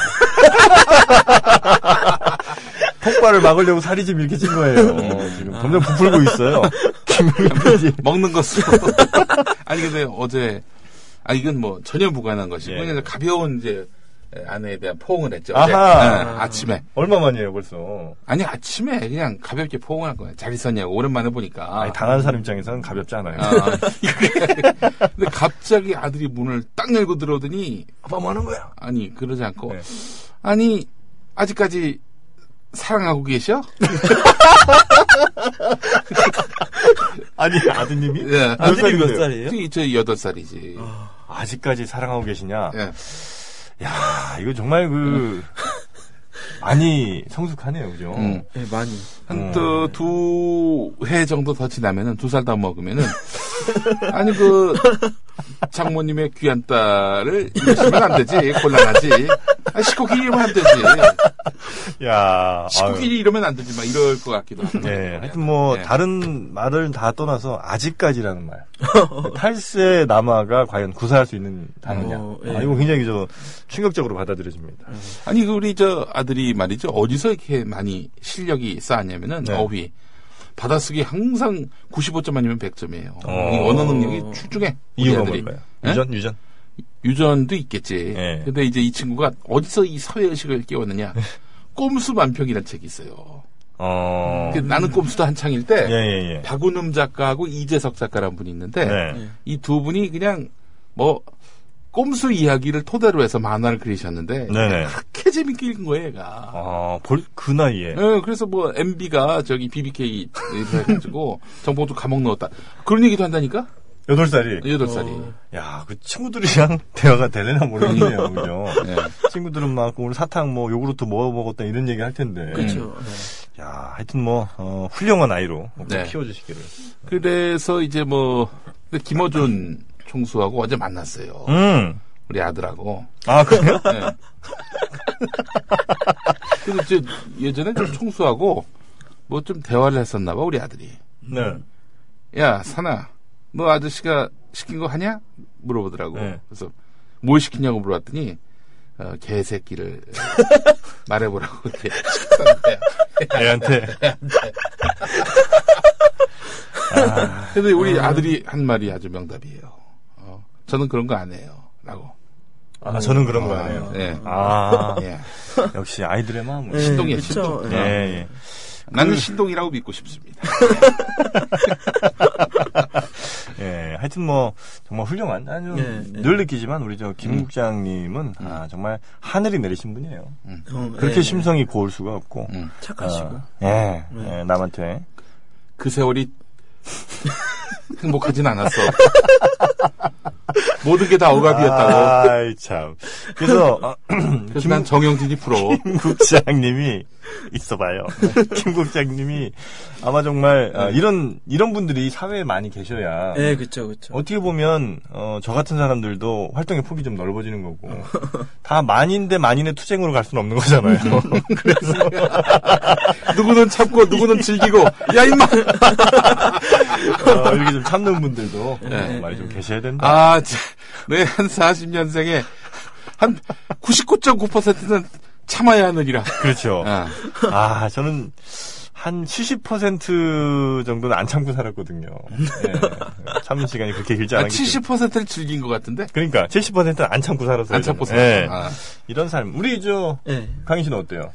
폭발을 막으려고 살이 좀 이렇게 찐 거예요. 지금 점점 부풀고 있어요. 김용민 피디 먹는 것으로. 아니 근데 어제 아 이건 뭐 전혀 무관한 것이고 예. 그냥 가벼운 이제. 아내에 대한 포옹을 했죠. 아하. 아, 아침에. 얼마만이에요, 벌써? 아니, 아침에 그냥 가볍게 포옹한 거예요. 잘 있었냐고, 오랜만에 보니까. 아니, 당한 사람 입장에서는 가볍지 않아요. 아, 근데 갑자기 아들이 문을 딱 열고 들어오더니. 아빠 뭐 하는 거야? 아니, 그러지 않고. 네. 아니, 아직까지 사랑하고 계셔? 아니, 아드님이? 네. 아드님이 몇 살이에요? 저 여덟 살이지. 어, 아직까지 사랑하고 계시냐? 네. 야, 이거 정말 그 많이 성숙하네요, 그죠? 음. 네, 많이 한 또 두 해 정도 더 지나면은 두 살 더 먹으면은 아니 그 장모님의 귀한 딸을 이러시면 안 되지, 곤란하지. 아니, 식구끼리 이러면 안 되지. 야, 식구끼리 이러면 안 되지, 막 이럴 것 같기도 하고. 네, 하여튼 뭐 네. 다른 말을 다 떠나서 아직까지라는 말. 탈세 남아가 과연 구사할 수 있는 단어냐. 어, 예. 아, 이거 굉장히 저 충격적으로 받아들여집니다. 음. 아니 우리 저 아들이 말이죠, 어디서 이렇게 많이 실력이 쌓았냐면은 네. 어휘. 받아쓰기 항상 구십오 점 아니면 백 점이에요. 어. 언어 능력이 출중해. 이유가 뭘까요? 유전? 유전? 유전도 있겠지. 네. 근데 이제 이 친구가 어디서 이 사회의식을 깨웠느냐. 꼼수 만평이라는 책이 있어요. 어. 나는 꼼수도 한창일 때 예, 예, 예. 박운음 작가하고 이재석 작가라는 분이 있는데 네. 이 두 분이 그냥 뭐 꼼수 이야기를 토대로 해서 만화를 그리셨는데 네네. 그렇게 재밌게 읽은 거예요, 얘가. 아, 벌, 그 나이에. 네, 그래서 뭐 엠비가 저기 비비케이 해가지고 정보도 감옥 넣었다. 그런 얘기도 한다니까? 여덟 살이. 여덟 살이. 어. 야, 그 친구들이랑 대화가 되려나 모르겠네요, 그죠? 네. 친구들은 막 오늘 사탕 뭐 요구르트 뭐 먹었다 이런 얘기 할 텐데. 그렇죠. 네. 야, 하여튼 뭐 어, 훌륭한 아이로 네. 키워주시기를. 그래서 이제 뭐 근데 김어준. 총수하고 어제 만났어요. 음. 우리 아들하고. 아, 그래요? 네. 그래서 이제 예전에 좀 총수하고 뭐 좀 대화를 했었나 봐, 우리 아들이. 네. 야, 산아, 너 아저씨가 시킨 거 하냐? 물어보더라고. 네. 그래서 뭘 시키냐고 물어봤더니, 어, 개새끼를 말해보라고 이렇게 시켰는데. 애한테. 애한테. 아, 근데 우리 음. 아들이 한 말이 아주 명답이에요. 저는 그런 거 안 해요. 라고. 아, 저는 그런 아, 거 안 해요. 예. 아, 예. 역시 아이들의 마음은. 예, 신동이에요, 그쵸? 신동. 예, 예. 나는 그... 신동이라고 믿고 싶습니다. 예, 하여튼 뭐, 정말 훌륭한, 아주 예, 예. 늘 느끼지만, 우리 저 김 국장님은, 음. 아, 정말 하늘이 내리신 분이에요. 음. 어, 그렇게 예, 심성이 예. 고울 수가 없고. 음. 착하시고. 아, 예, 예, 예, 남한테. 그 세월이. 행복하진 않았어. 모든 게 다 억압이었다고. 아이, 참. 그래서, 어, 그래서 김, 난 정영진이 프로. 김 국장님이, 있어봐요. 네. 김 국장님이 아마 정말, 네. 아, 이런, 이런 분들이 사회에 많이 계셔야. 네, 그쵸, 그쵸. 어떻게 보면, 어, 저 같은 사람들도 활동의 폭이 좀 넓어지는 거고. 다 만인대 만인의 투쟁으로 갈 수는 없는 거잖아요. 그래서. 누구는 참고, 누구는 즐기고, 야, 임마! 어, 이렇게 좀 참는 분들도 네. 많이 좀 계셔야 된다. 아, 내 한 사십 년생에 한 구십구 점 구 퍼센트는 참아야 하느니라. 그렇죠. 아. 아, 저는 한 칠십 퍼센트 정도는 안 참고 살았거든요. 네. 참는 시간이 그렇게 길지 않았기 때문에. 칠십 퍼센트를 즐긴 것 같은데? 그러니까 칠십 퍼센트는 안 참고 살았어요. 안 참고 살았어요. 네. 아. 이런 삶. 우리 저 네. 강인 씨는 어때요?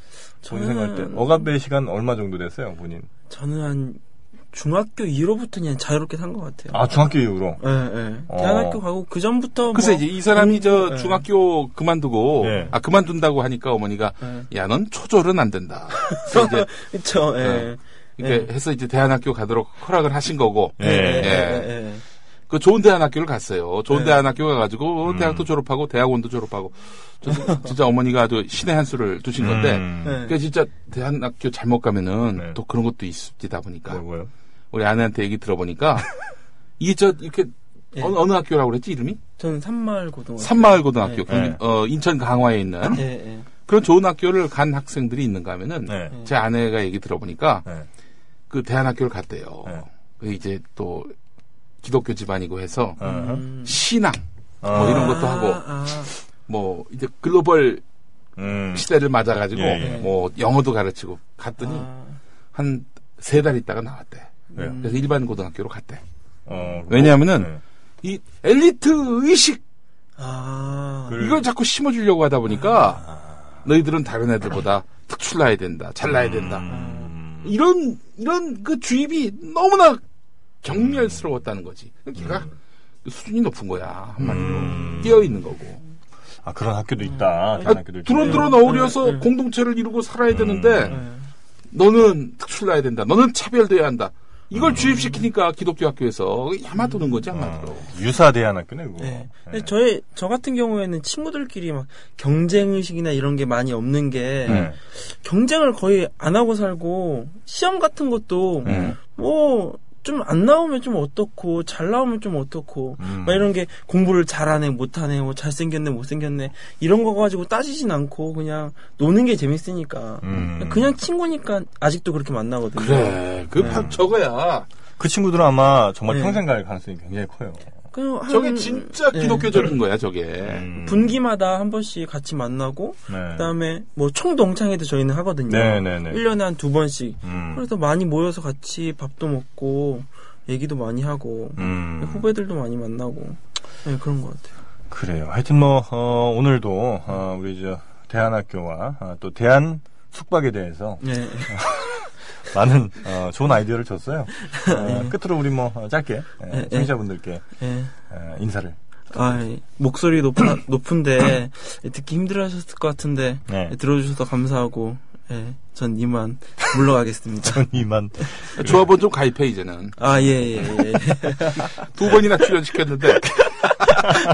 본인 생각할 때. 억압의 시간 얼마 정도 됐어요, 본인? 저는 한... 중학교 이후로부터 그냥 자유롭게 산 것 같아요. 아, 중학교 이후로? 예, 예. 어. 대한학교 가고, 그 전부터. 글쎄, 뭐 이제 이 사람이 음, 저 중학교 예. 그만두고, 예. 아, 그만둔다고 하니까 어머니가, 예. 야, 넌 초졸은 안 된다. 그래서 이제. 그쵸, 예. 어, 이렇게 예. 해서 이제 대한학교 가도록 허락을 하신 거고. 예. 예. 예. 예. 예. 그 좋은 대안학교를 갔어요. 좋은 네. 대안학교 가가지고 음. 대학도 졸업하고 대학원도 졸업하고 진짜 어머니가 아주 신의 한 수를 두신 건데 음. 네. 그러니까 진짜 대안학교 잘못 가면은 네. 또 그런 것도 있습니다 보니까 뭐고요? 우리 아내한테 얘기 들어보니까 이게 저 이렇게 예. 어느, 어느 학교라고 그랬지 이름이? 저는 산마을 고등학교. 산마을 고등학교. 예. 경, 어, 인천 강화에 있는 예. 예. 그런 좋은 학교를 간 학생들이 있는가 하면은 예. 제 아내가 얘기 들어보니까 예. 그 대안학교를 갔대요. 예. 이제 또 기독교 집안이고 해서 음. 신앙 뭐 아. 이런 것도 하고 아. 뭐 이제 글로벌 음. 시대를 맞아가지고 예. 뭐 영어도 가르치고 갔더니 아. 한 세 달 있다가 나왔대. 예. 그래서 일반 고등학교로 갔대. 어, 왜냐하면은 네. 이 엘리트 의식 아, 이걸 그래. 자꾸 심어주려고 하다 보니까 아, 너희들은 다른 애들보다 특출나야 된다, 잘나야 된다 음, 이런 이런 그 주입이 너무나 경멸스러웠다는 거지. 걔가 음. 수준이 높은 거야 한마디로 음. 끼어 있는 거고. 아 그런 학교도 있다. 아, 드론드론 어울려서 음. 공동체를 이루고 살아야 되는데 음. 너는 특출나야 된다. 너는 차별돼야 한다. 이걸 음. 주입시키니까 기독교 학교에서 야마 도는 거지 한마디로. 어, 유사 대안학교네 그거. 네. 네. 저의 저 같은 경우에는 친구들끼리 막 경쟁 의식이나 이런 게 많이 없는 게 네. 경쟁을 거의 안 하고 살고 시험 같은 것도 네. 뭐 좀 안 나오면 좀 어떻고 잘 나오면 좀 어떻고 음. 막 이런 게 공부를 잘하네 못하네 뭐 잘생겼네 못생겼네 이런 거 가지고 따지진 않고 그냥 노는 게 재밌으니까 음. 그냥 친구니까 아직도 그렇게 만나거든요. 그래 그 네. 저거야 그 친구들은 아마 정말 네. 평생 갈 가능성이 굉장히 커요. 한, 저게 진짜 기독교적인 네. 거야 저게. 음. 분기마다 한 번씩 같이 만나고 네. 그다음에 뭐 총동창회도 저희는 하거든요. 네, 네, 네. 일 년에 한 두 번씩. 음. 그래서 많이 모여서 같이 밥도 먹고 얘기도 많이 하고 음. 후배들도 많이 만나고 네, 그런 것 같아요. 그래요. 하여튼 뭐 어, 오늘도 어, 우리 저 대한학교와 어, 또 대한 숙박에 대해서 네. 많은 어, 좋은 아이디어를 줬어요. 어, 네. 끝으로 우리 뭐 짧게 네, 청취자분들께 네. 어, 인사를. 아, 목소리 높아, 높은데 듣기 힘들어하셨을 것 같은데 네. 들어주셔서 감사하고 네, 전 이만 물러가겠습니다. 전 이만. 조합원 좀 가입해 이제는. 아, 예, 예, 예. 두 번이나 출연시켰는데.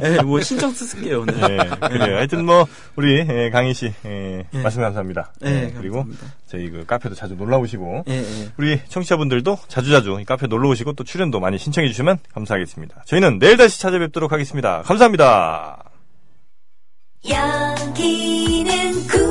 예, 뭐 신청 쓰실게요 오늘. 예, 그래요. 하여튼 뭐 우리 예, 강인 씨 예, 예. 말씀 감사합니다. 예, 예, 그리고 감사합니다. 저희 그 카페도 자주 놀러 오시고 예, 예. 우리 청취자분들도 자주자주 이 카페 놀러 오시고 또 출연도 많이 신청해 주시면 감사하겠습니다. 저희는 내일 다시 찾아뵙도록 하겠습니다. 감사합니다. 여기는 구...